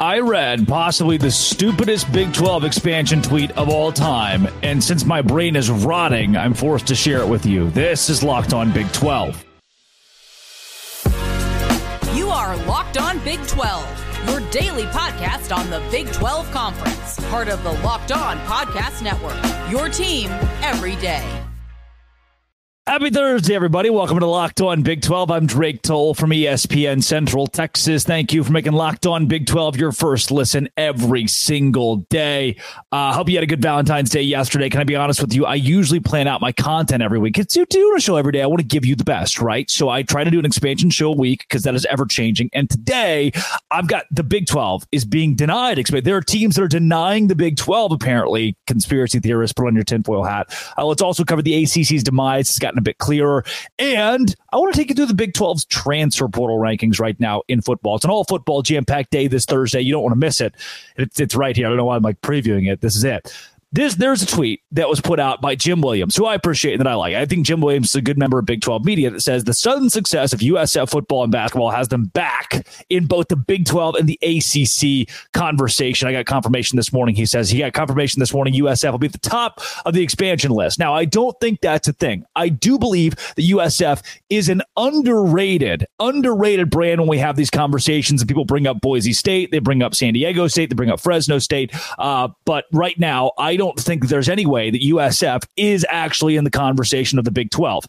I read possibly the stupidest Big 12 expansion tweet of all time, and since my brain is rotting, I'm forced to share it with you. This is Locked On Big 12. You are Locked On Big 12, your daily podcast on the Big 12 Conference, part of the Locked On Podcast Network, your team every day. Happy Thursday, everybody. Welcome to Locked On Big 12. I'm Drake Toll from ESPN Central Texas. Thank you for making Locked On Big 12 your first listen every single day. Hope you had a good Valentine's Day yesterday. Can I be honest with you? I usually plan out my content every week. It's doing a show every day. I want to give you the best, right? So I try to do an expansion show a week because that is ever-changing. And today, I've got the Big 12 is being denied. There are teams that are denying the Big 12, apparently. Conspiracy theorists, put on your tinfoil hat. Let's also cover the ACC's demise. It's got a bit clearer, and I want to take you through the Big 12's transfer portal rankings right now in football. It's an all football jam-packed day this Thursday. You don't want to miss it. It's right here. I don't know why I'm like previewing it. This is it. There's a tweet that was put out by Jim Williams, who I appreciate and that I like. I think Jim Williams is a good member of Big 12 media that says the sudden success of USF football and basketball has them back in both the Big 12 and the ACC conversation. I got confirmation this morning. He says he got confirmation this morning. USF will be at the top of the expansion list. Now, I don't think that's a thing. I do believe that USF is an underrated brand when we have these conversations and people bring up Boise State. They bring up San Diego State. They bring up Fresno State. But right now, I don't think there's any way that USF is actually in the conversation of the Big 12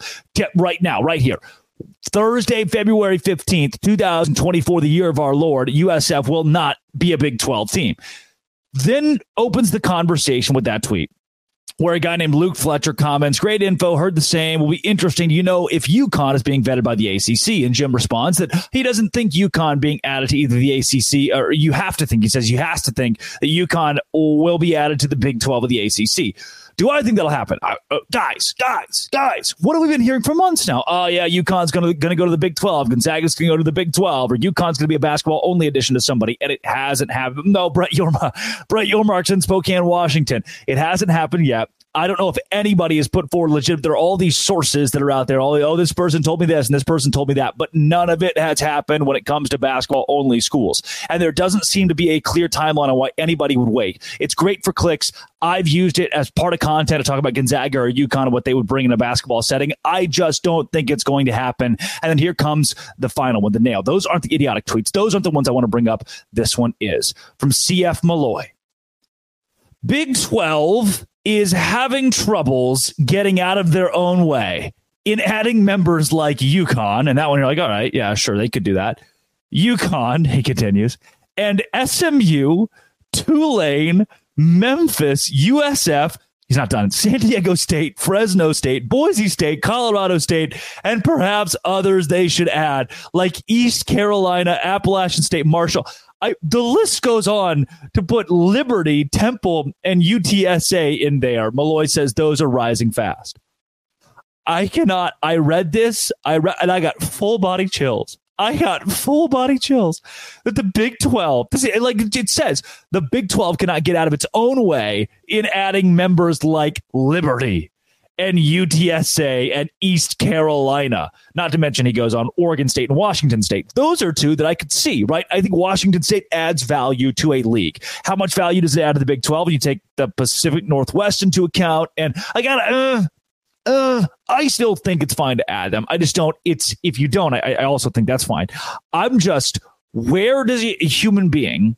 right now, right here. Thursday, February 15th, 2024, the year of our Lord, USF will not be a Big 12 team. Then opens the conversation with that tweet, where a guy named Luke Fletcher comments, "Great info, heard the same. Will be interesting to if UConn is being vetted by the ACC." And Jim responds that he doesn't think UConn being added to either the ACC, or you have to think, he says you have to think that UConn will be added to the Big 12 of the ACC. Do I think that'll happen? Guys, what have we been hearing for months now? Oh, yeah, UConn's going to go to the Big 12. Gonzaga's going to go to the Big 12. Or UConn's going to be a basketball-only addition to somebody. And it hasn't happened. No, Brett Yormark's in Spokane, Washington. It hasn't happened yet. I don't know if anybody has put forward legit. There are all these sources that are out there. This person told me this and this person told me that, but none of it has happened when it comes to basketball only schools. And there doesn't seem to be a clear timeline on why anybody would wait. It's great for clicks. I've used it as part of content to talk about Gonzaga or UConn and what they would bring in a basketball setting. I just don't think it's going to happen. And then here comes the final one, the nail. Those aren't the idiotic tweets. Those aren't the ones I want to bring up. This one is from C.F. Malloy. Big 12 is having troubles getting out of their own way in adding members like UConn. And that one, you're like, all right, yeah, sure, they could do that. UConn, he continues, and SMU, Tulane, Memphis, USF, he's not done, San Diego State, Fresno State, Boise State, Colorado State, and perhaps others they should add, like East Carolina, Appalachian State, Marshall. The list goes on to put Liberty, Temple, and UTSA in there. Malloy says those are rising fast. I read this, and I got full body chills. That the Big 12, it says, the Big 12 cannot get out of its own way in adding members like Liberty and UTSA and East Carolina. Not to mention, he goes on, Oregon State and Washington State. Those are two that I could see, right? I think Washington State adds value to a league. How much value does it add to the Big 12? You take the Pacific Northwest into account, and I still think it's fine to add them. I just don't. If you don't, I also think that's fine. I'm just, where does a human being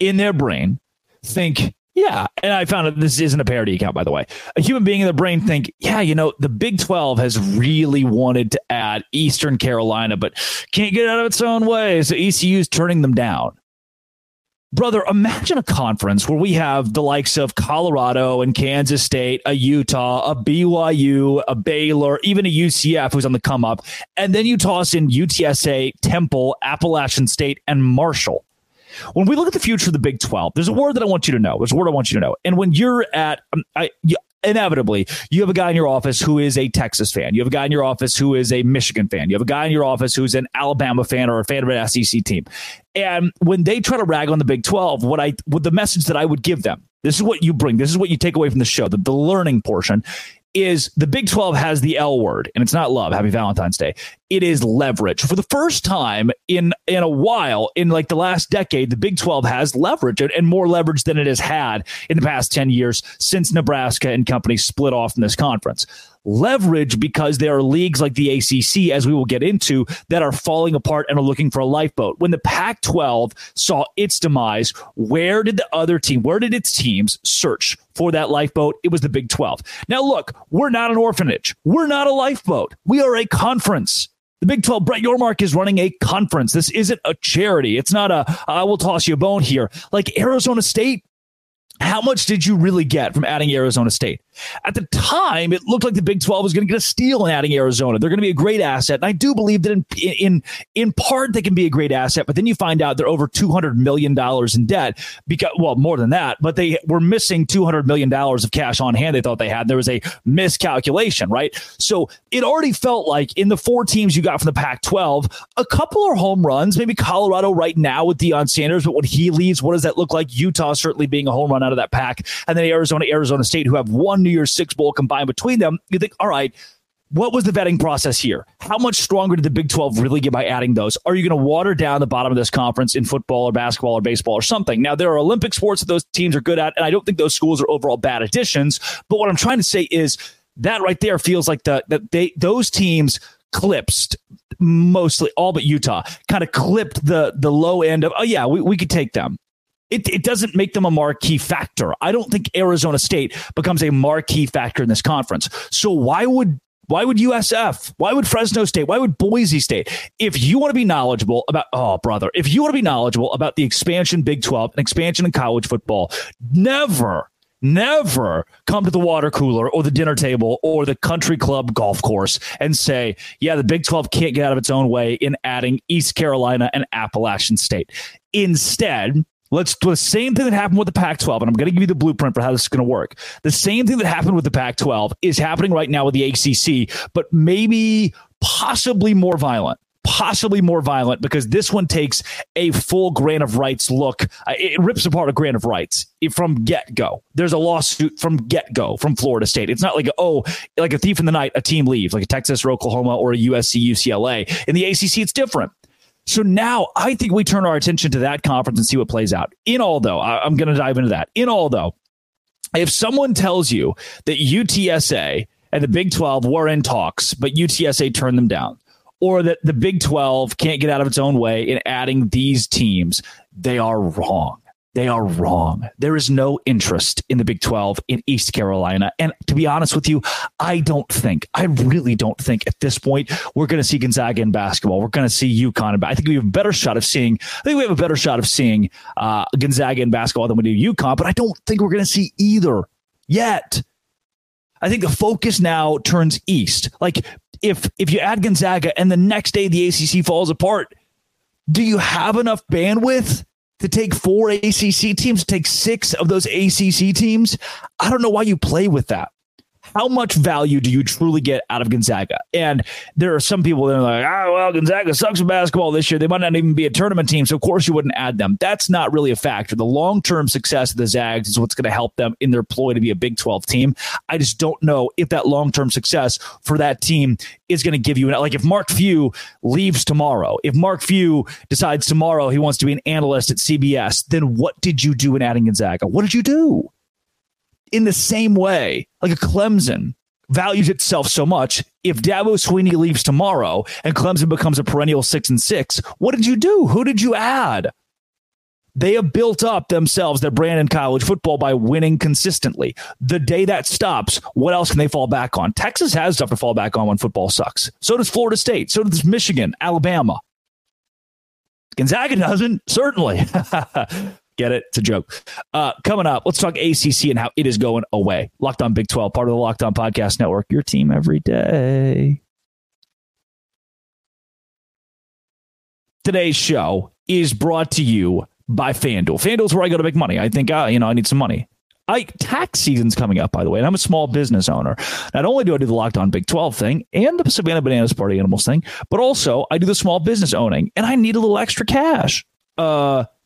in their brain think, yeah, and I found that this isn't a parody account, by the way. A human being in the brain think, yeah, the Big 12 has really wanted to add Eastern Carolina, but can't get out of its own way, so ECU's turning them down. Brother, imagine a conference where we have the likes of Colorado and Kansas State, a Utah, a BYU, a Baylor, even a UCF who's on the come up, and then you toss in UTSA, Temple, Appalachian State, and Marshall. When we look at the future of the Big 12, there's a word that I want you to know. And when you're at, inevitably, you have a guy in your office who is a Texas fan. You have a guy in your office who is a Michigan fan. You have a guy in your office who's an Alabama fan or a fan of an SEC team. And when they try to rag on the Big 12, what the message that I would give them, this is what you bring, this is what you take away from the show, the learning portion, is the Big 12 has the L word, and it's not love. Happy Valentine's Day. it is leverage. For the first time in a while, in like the last decade, the Big 12 has leverage, and more leverage than it has had in the past 10 years since Nebraska and company split off from this conference. Leverage because there are leagues like the ACC, as we will get into, that are falling apart and are looking for a lifeboat. When the Pac-12 saw its demise, where did the other team, where did its teams search for that lifeboat? It was the Big 12. Now, look, we're not an orphanage. We're not a lifeboat. We are a conference. The Big 12, Brett Yormark is running a conference. This isn't a charity. It's not a, I will toss you a bone here. Like Arizona State. How much did you really get from adding Arizona State? At the time, it looked like the Big 12 was going to get a steal in adding Arizona. They're going to be a great asset. And I do believe that in part they can be a great asset. But then you find out they're over $200 million in debt. Because, well, more than that. But they were missing $200 million of cash on hand they thought they had. There was a miscalculation, right? So it already felt like in the four teams you got from the Pac-12, a couple are home runs. Maybe Colorado right now with Deion Sanders. But when he leaves, what does that look like? Utah certainly being a home run out of that pack, and then Arizona State, who have one New Year's Six bowl combined between them. You think, all right, what was the vetting process here? How much stronger did the Big 12 really get by adding those? Are you going to water down the bottom of this conference in football or basketball or baseball or something? Now, there are Olympic sports that those teams are good at, and I don't think those schools are overall bad additions, but what I'm trying to say is that right there feels like those teams clipped, mostly all but Utah, kind of clipped the low end of, oh yeah, we could take them. It doesn't make them a marquee factor. I don't think Arizona State becomes a marquee factor in this conference. So why would USF? Why would Fresno State? Why would Boise State? If you want to be knowledgeable about, if you want to be knowledgeable about the expansion Big 12 and expansion in college football, never come to the water cooler or the dinner table or the country club golf course and say, yeah, the Big 12 can't get out of its own way in adding East Carolina and Appalachian State. Instead, let's do the same thing that happened with the Pac-12, and I'm going to give you the blueprint for how this is going to work. The same thing that happened with the Pac-12 is happening right now with the ACC, but maybe possibly more violent, because this one takes a full grant of rights look. It rips apart a grant of rights from get-go. There's a lawsuit from get-go from Florida State. It's not like, like a thief in the night, a team leaves, like a Texas or Oklahoma or a USC, UCLA. In the ACC, it's different. So now I think we turn our attention to that conference and see what plays out. I'm going to dive into that. If someone tells you that UTSA and the Big 12 were in talks, but UTSA turned them down, or that the Big 12 can't get out of its own way in adding these teams, they are wrong. They are wrong. There is no interest in the Big 12 in East Carolina. And to be honest with you, I really don't think at this point we're going to see Gonzaga in basketball. We're going to see UConn. I think we have a better shot of seeing Gonzaga in basketball than we do UConn, but I don't think we're going to see either yet. I think the focus now turns east. Like if you add Gonzaga and the next day the ACC falls apart, do you have enough bandwidth to take four ACC teams, take six of those ACC teams? I don't know why you play with that. How much value do you truly get out of Gonzaga? And there are some people that are like, Gonzaga sucks at basketball this year. They might not even be a tournament team, so of course you wouldn't add them. That's not really a factor. The long-term success of the Zags is what's going to help them in their ploy to be a Big 12 team. I just don't know if that long-term success for that team is going to give you an... Like if Mark Few leaves tomorrow, if Mark Few decides tomorrow he wants to be an analyst at CBS, then what did you do in adding Gonzaga? What did you do? In the same way, like a Clemson values itself so much, if Dabo Swinney leaves tomorrow and Clemson becomes a perennial 6-6, what did you do? Who did you add? They have built up themselves, their brand in college football, by winning consistently. The day that stops, what else can they fall back on? Texas has stuff to fall back on when football sucks. So does Florida State. So does Michigan, Alabama. Gonzaga doesn't, certainly. Get it? It's a joke. Coming up, let's talk ACC and how it is going away. Locked On Big 12, part of the Locked On Podcast Network. Your team every day. Today's show is brought to you by FanDuel. FanDuel's where I go to make money. I think, I need some money. Tax season's coming up, by the way, and I'm a small business owner. Not only do I do the Locked On Big 12 thing and the Savannah Bananas Party Animals thing, but also I do the small business owning, and I need a little extra cash.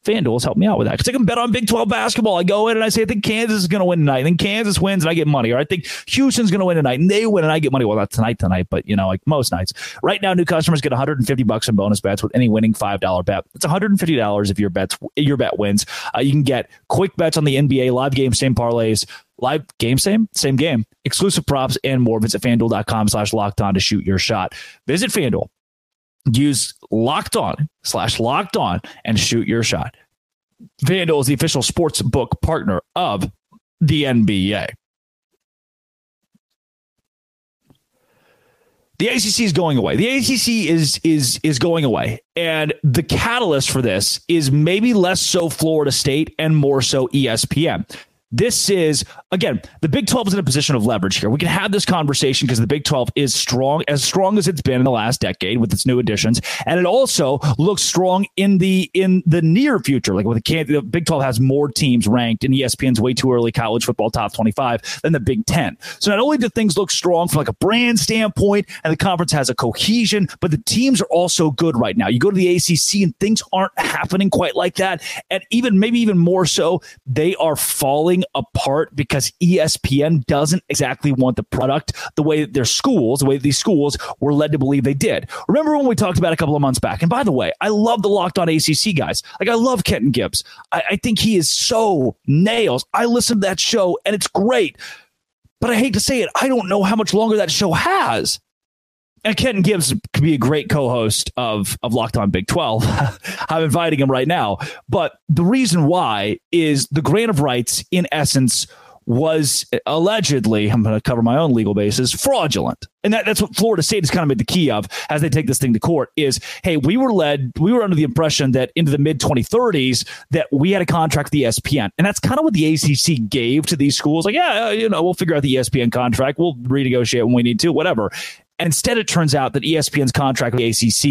FanDuel's helped me out with that because I can bet on Big 12 basketball. I go in and I say, I think Kansas is going to win tonight. And then Kansas wins and I get money. Or I think Houston's going to win tonight and they win and I get money. Well, not tonight, but you know, like most nights. Right now, new customers get $150 in bonus bets with any winning $5 bet. It's $150 if your bet wins. You can get quick bets on the NBA, live game, same parlays, live game, same game, exclusive props, and more. Visit FanDuel.com/LockedOn to shoot your shot. Visit FanDuel. Use LockedOn/LockedOn and shoot your shot. FanDuel is the official sports book partner of the NBA. The ACC is going away. The ACC is going away. And the catalyst for this is maybe less so Florida State and more so ESPN. This is, again, the Big 12 is in a position of leverage here. We can have this conversation because the Big 12 is strong as it's been in the last decade with its new additions. And it also looks strong in the near future. Like with the Big 12 has more teams ranked in ESPN's way too early college football top 25 than the Big Ten. So not only do things look strong from like a brand standpoint and the conference has a cohesion, but the teams are also good right now. You go to the ACC and things aren't happening quite like that. And maybe even more so, they are falling apart because ESPN doesn't exactly want the product the way that these schools were led to believe they did. Remember when we talked about a couple of months back? And by the way, I love the Locked On ACC guys. Like I love Kenton Gibbs. I think he is so nails. I listen to that show and it's great, but I hate to say it. I don't know how much longer that show has. And Kenton Gibbs could be a great co-host of Locked On Big 12. I'm inviting him right now. But the reason why is the grant of rights, in essence, was allegedly, I'm going to cover my own legal basis, fraudulent. And that's what Florida State has kind of made the key of as they take this thing to court is, hey, we were under the impression that into the mid 2030s that we had a contract with ESPN. And that's kind of what the ACC gave to these schools. Like, yeah, you know, we'll figure out the ESPN contract. We'll renegotiate when we need to, whatever. And instead, it turns out that ESPN's contract with the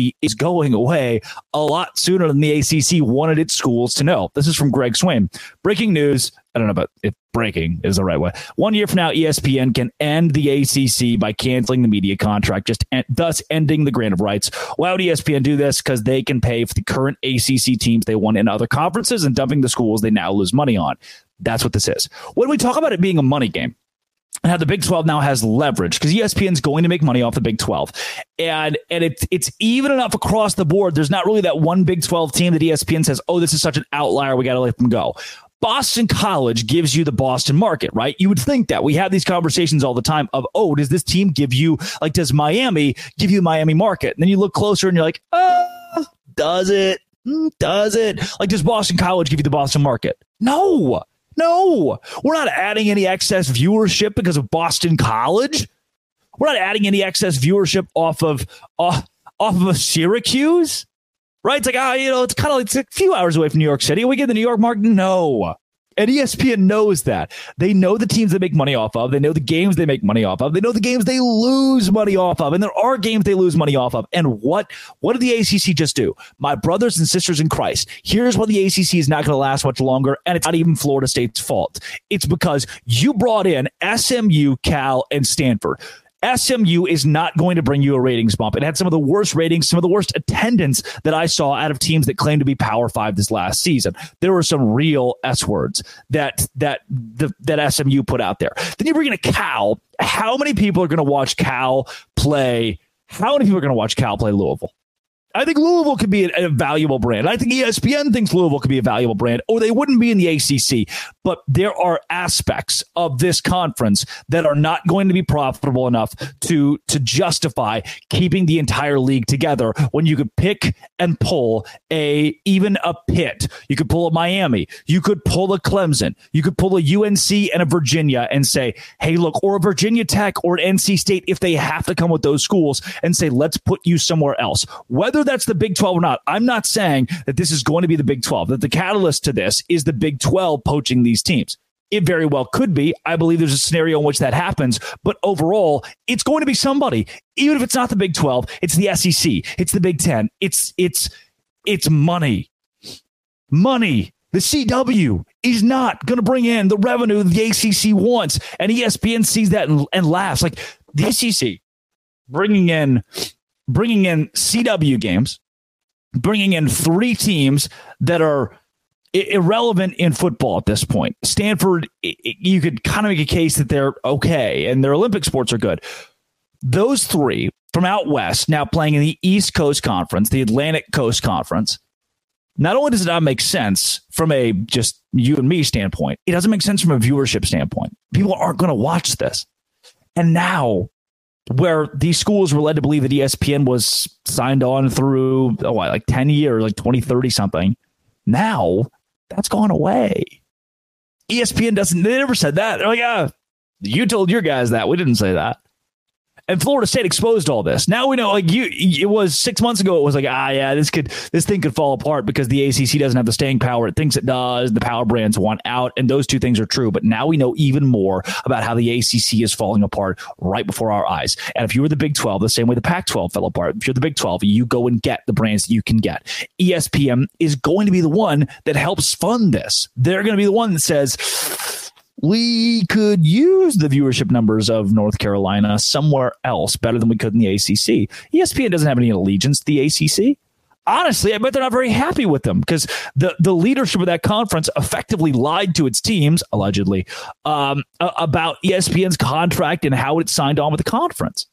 ACC is going away a lot sooner than the ACC wanted its schools to know. This is from Greg Swain. Breaking news. I don't know about if breaking is the right way. 1 year from now, ESPN can end the ACC by canceling the media contract, thus ending the grant of rights. Why would ESPN do this? Because they can pay for the current ACC teams they won in other conferences and dumping the schools they now lose money on. That's what this is. When we talk about it being a money game, and how the Big 12 now has leverage because ESPN's going to make money off the Big 12. And it's even enough across the board. There's not really that one Big 12 team that ESPN says, oh, this is such an outlier. We got to let them go. Boston College gives you the Boston market, right? You would think that. We have these conversations all the time of, oh, does this team give you, like, does Miami give you Miami market? And then you look closer and you're like, oh, does it? Does it? Like, does Boston College give you the Boston market? No, we're not adding any excess viewership because of Boston College. We're not adding any excess viewership off of Syracuse, right? It's like, it's a few hours away from New York City. We get the New York market. No. And ESPN knows that. They know the teams they make money off of. They know the games they make money off of. They know the games they lose money off of. And there are games they lose money off of. And what did the ACC just do? My brothers and sisters in Christ, here's why the ACC is not going to last much longer. And it's not even Florida State's fault. It's because you brought in SMU, Cal, and Stanford. SMU is not going to bring you a ratings bump. It had some of the worst ratings, some of the worst attendance that I saw out of teams that claimed to be Power 5 this last season. There were some real S-words that SMU put out there. Then you bring in a Cal. How many people are going to watch Cal play? How many people are going to watch Cal play Louisville? I think Louisville could be a valuable brand. I think ESPN thinks Louisville could be a valuable brand, or they wouldn't be in the ACC. But there are aspects of this conference that are not going to be profitable enough to justify keeping the entire league together when you could pick and pull even a Pitt. You could pull a Miami. You could pull a Clemson. You could pull a UNC and a Virginia and say, hey, look, or a Virginia Tech or an NC State, if they have to come with those schools and say, let's put you somewhere else. Whether that's the Big 12 or not, I'm not saying that this is going to be the Big 12, that the catalyst to this is the Big 12 poaching these teams. It very well could be. I believe there's a scenario in which that happens. But overall, it's going to be somebody. Even if it's not the Big 12, it's the SEC. It's the Big Ten. It's money. Money. The CW is not going to bring in the revenue the ACC wants. And ESPN sees that and laughs. Like the ACC bringing in CW games, bringing in three teams that are irrelevant in football at this point. Stanford, you could kind of make a case that they're okay and their Olympic sports are good. Those three from out west now playing in the East Coast Conference, the Atlantic Coast Conference. Not only does it not make sense from a just you and me standpoint, it doesn't make sense from a viewership standpoint. People aren't going to watch this. And now, where these schools were led to believe that ESPN was signed on through 10 years, 2030 something. Now that's gone away. ESPN they never said that. They're like, you told your guys that. We didn't say that. And Florida State exposed all this. Now we know, it was 6 months ago. It was like, this thing could fall apart because the ACC doesn't have the staying power. It thinks it does. The power brands want out. And those two things are true. But now we know even more about how the ACC is falling apart right before our eyes. And if you were the Big 12, the same way the Pac-12 fell apart, if you're the Big 12, you go and get the brands that you can get. ESPN is going to be the one that helps fund this. They're going to be the one that says, we could use the viewership numbers of North Carolina somewhere else better than we could in the ACC. ESPN doesn't have any allegiance to the ACC. Honestly, I bet they're not very happy with them because the leadership of that conference effectively lied to its teams, allegedly, about ESPN's contract and how it signed on with the conference.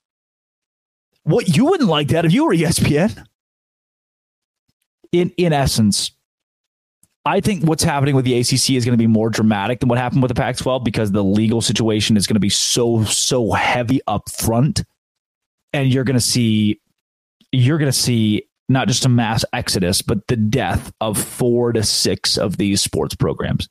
What, you wouldn't like that if you were ESPN? In essence, I think what's happening with the ACC is going to be more dramatic than what happened with the Pac-12 because the legal situation is going to be so heavy up front, and you're going to see not just a mass exodus, but the death of 4 to 6 of these sports programs.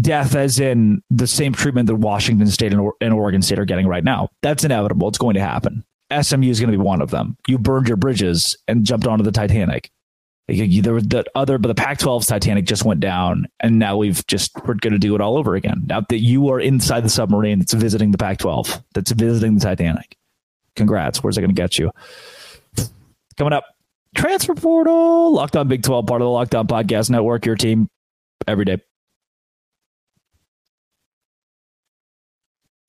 Death as in the same treatment that Washington State and Oregon State are getting right now. That's inevitable. It's going to happen. SMU is going to be one of them. You burned your bridges and jumped onto the Titanic. There was but the Pac-12's Titanic just went down, and now we're going to do it all over again. Now that you are inside the submarine that's visiting the Pac-12, that's visiting the Titanic. Congrats. Where's it going to get you? Coming up, transfer portal, Locked On Big 12, part of the Locked On Podcast Network, your team every day.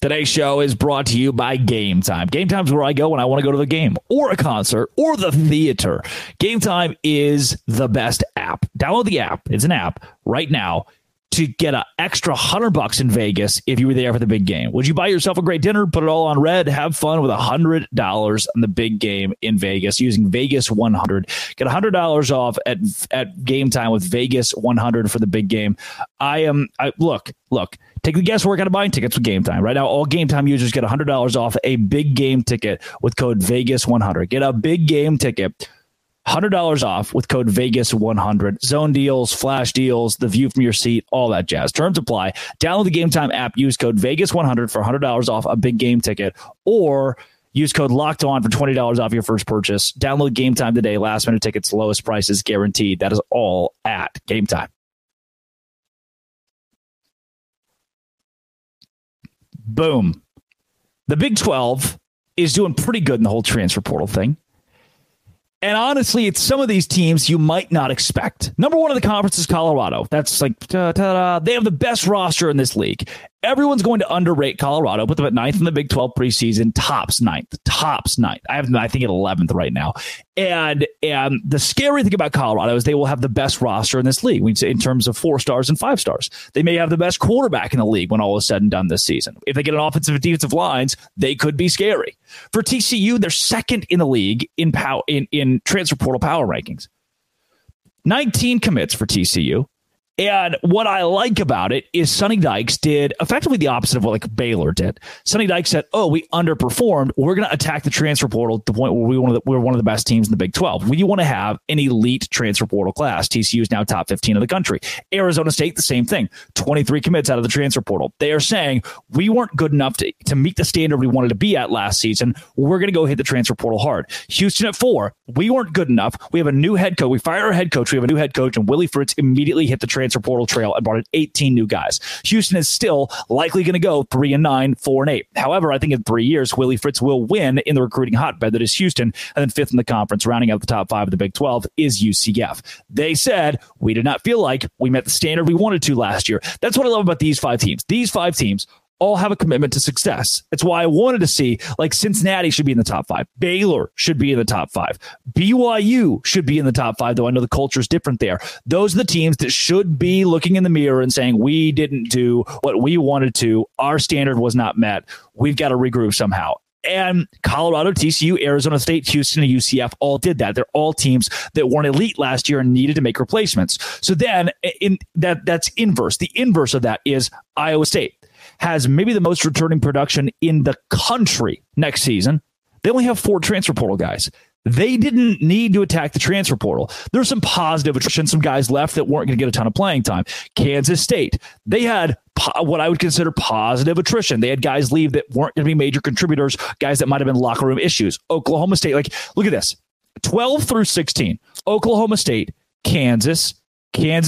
Today's show is brought to you by Game Time. Game Time's where I go when I want to go to the game or a concert or the theater. Game Time is the best app. Download the app. It's an app right now to get an extra $100 in Vegas if you were there for the big game. Would you buy yourself a great dinner, put it all on red, have fun with $100 on the big game in Vegas using Vegas 100. Get $100 off at Game Time with Vegas 100 for the big game. Look. Take the guesswork out of buying tickets with Game Time. Right now, all Game Time users get $100 off a big game ticket with code VEGAS100. Get a big game ticket, $100 off with code VEGAS100. Zone deals, flash deals, the view from your seat, all that jazz. Terms apply. Download the Game Time app. Use code VEGAS100 for $100 off a big game ticket, or use code Locked On for $20 off your first purchase. Download Game Time today. Last minute tickets, lowest prices guaranteed. That is all at Game Time. Boom. The Big 12 is doing pretty good in the whole transfer portal thing. And honestly, it's some of these teams you might not expect. Number one of the conference is Colorado. That's like, they have the best roster in this league. Everyone's going to underrate Colorado, put them at 9th in the Big 12 preseason, tops ninth. I have them, I think, at 11th right now. And the scary thing about Colorado is they will have the best roster in this league in terms of 4 stars and 5 stars. They may have the best quarterback in the league when all is said and done this season. If they get an offensive and defensive lines, they could be scary. For TCU, they're second in the league in transfer portal power rankings. 19 commits for TCU. And what I like about it is Sonny Dykes did effectively the opposite of what Baylor did. Sonny Dykes said, we underperformed. We're going to attack the transfer portal to the point where we're one of the best teams in the Big 12. We want to have an elite transfer portal class. TCU is now top 15 of the country. Arizona State, the same thing. 23 commits out of the transfer portal. They are saying we weren't good enough to meet the standard we wanted to be at last season. We're going to go hit the transfer portal hard. Houston at 4. We weren't good enough. We have a new head coach. We fire our head coach. We have a new head coach, and Willie Fritz immediately hit the transfer portal trail and brought in 18 new guys. Houston is still likely going to go 3-9, 4-8. However, I think in 3 years, Willie Fritz will win in the recruiting hotbed that is Houston, and then 5th in the conference, rounding out the top 5 of the Big 12 is UCF. They said, we did not feel like we met the standard we wanted to last year. That's what I love about these 5 teams. These 5 teams all have a commitment to success. That's why I wanted to see, like, Cincinnati should be in the top five. Baylor should be in the top five. BYU should be in the top five, though I know the culture is different there. Those are the teams that should be looking in the mirror and saying, we didn't do what we wanted to. Our standard was not met. We've got to regroup somehow. And Colorado, TCU, Arizona State, Houston, and UCF all did that. They're all teams that weren't elite last year and needed to make replacements. So then in that's inverse. The inverse of that is Iowa State has maybe the most returning production in the country next season. They only have 4 transfer portal guys. They didn't need to attack the transfer portal. There's some positive attrition, some guys left that weren't going to get a ton of playing time. Kansas State, they had what I would consider positive attrition. They had guys leave that weren't going to be major contributors, guys that might have been locker room issues. Oklahoma State, like, look at this. 12 through 16, Oklahoma State, Kansas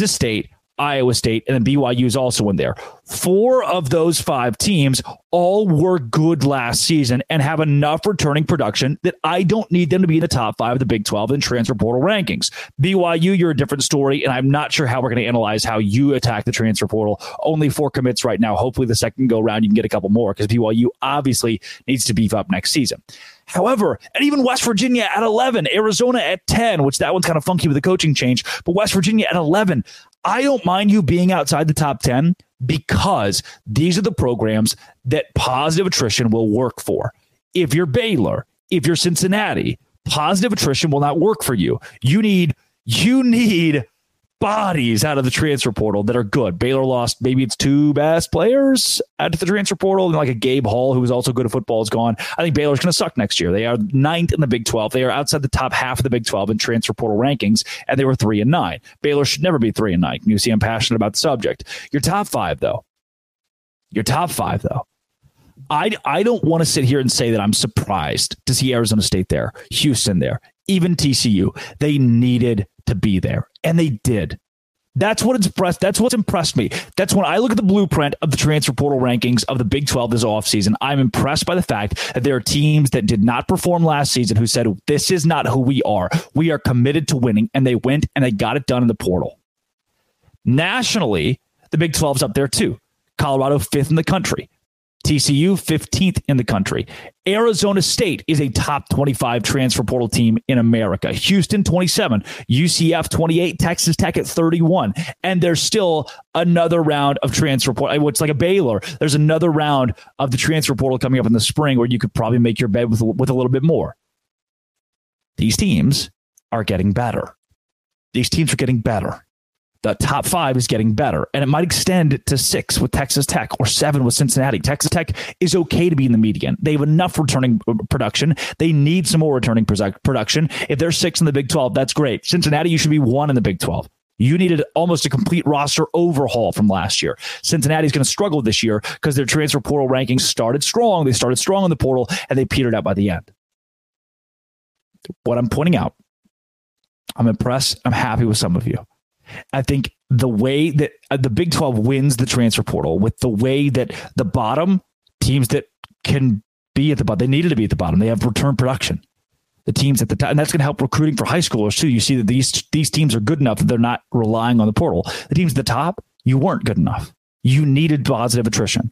State, Iowa State, and then BYU is also in there. 4 of those 5 teams all were good last season and have enough returning production that I don't need them to be in the top 5 of the Big 12 in transfer portal rankings. BYU, you're a different story, and I'm not sure how we're going to analyze how you attack the transfer portal. Only 4 commits right now. Hopefully the second go round you can get a couple more, because BYU obviously needs to beef up next season. However, and even West Virginia at 11, Arizona at 10, which that one's kind of funky with the coaching change, but West Virginia at 11, I don't mind you being outside the top 10 because these are the programs that positive attrition will work for. If you're Baylor, if you're Cincinnati, positive attrition will not work for you. You need bodies out of the transfer portal that are good. Baylor lost maybe its 2 best players out of the transfer portal, and like a Gabe Hall, who was also good at football, is gone. I think Baylor's going to suck next year. They are 9th in the Big 12. They are outside the top half of the Big 12 in transfer portal rankings, and they were 3-9. Baylor should never be 3-9. You see, I'm passionate about the subject. Your top five though. I don't want to sit here and say that I'm surprised to see Arizona State there, Houston there, even TCU. They needed to be there, and they did. That's what's impressed me. That's when I look at the blueprint of the transfer portal rankings of the Big 12 this offseason. I'm impressed by the fact that there are teams that did not perform last season who said, this is not who we are. We are committed to winning, and they went and they got it done in the portal. Nationally, the Big 12's up there too. Colorado, 5th in the country. TCU, 15th in the country. Arizona State is a top 25 transfer portal team in America. Houston, 27. UCF, 28. Texas Tech at 31. And there's still another round of transfer portal. It's like a Baylor. There's another round of the transfer portal coming up in the spring where you could probably make your bed with a little bit more. These teams are getting better. These teams are getting better. The top 5 is getting better, and it might extend to 6 with Texas Tech or 7 with Cincinnati. Texas Tech is okay to be in the median. They have enough returning production. They need some more returning production. If they're 6 in the Big 12, that's great. Cincinnati, you should be 1 in the Big 12. You needed almost a complete roster overhaul from last year. Cincinnati's going to struggle this year because their transfer portal rankings started strong. They started strong in the portal, and they petered out by the end. What I'm pointing out, I'm impressed. I'm happy with some of you. I think the way that the Big 12 wins the transfer portal, with the way that the bottom teams that can be at the bottom, they needed to be at the bottom. They have return production. The teams at the top, and that's going to help recruiting for high schoolers too. You see that these teams are good enough that they're not relying on the portal. The teams at the top, you weren't good enough. You needed positive attrition.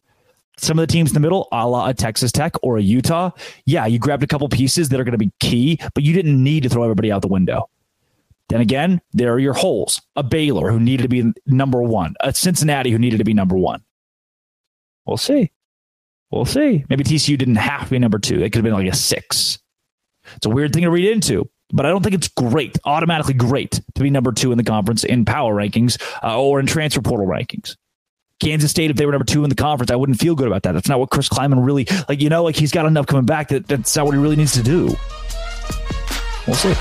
Some of the teams in the middle, a la a Texas Tech or a Utah, yeah, you grabbed a couple pieces that are going to be key, but you didn't need to throw everybody out the window. Then again, there are your holes. A Baylor who needed to be number 1. A Cincinnati who needed to be number 1. We'll see. Maybe TCU didn't have to be number 2. They could have been like a 6. It's a weird thing to read into, but I don't think it's automatically great to be number 2 in the conference in power rankings or in transfer portal rankings. Kansas State, if they were number 2 in the conference, I wouldn't feel good about that. That's not what Chris Kleiman really, he's got enough coming back that's not what he really needs to do. We'll see.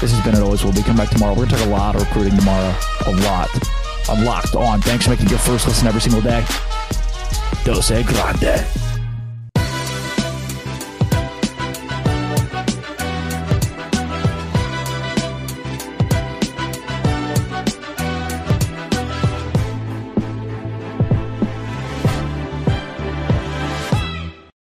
This has been It Always Will Be. Come back tomorrow. We're going to talk a lot of recruiting tomorrow. A lot. I'm locked on. Thanks for making your first listen every single day. Dose Grande.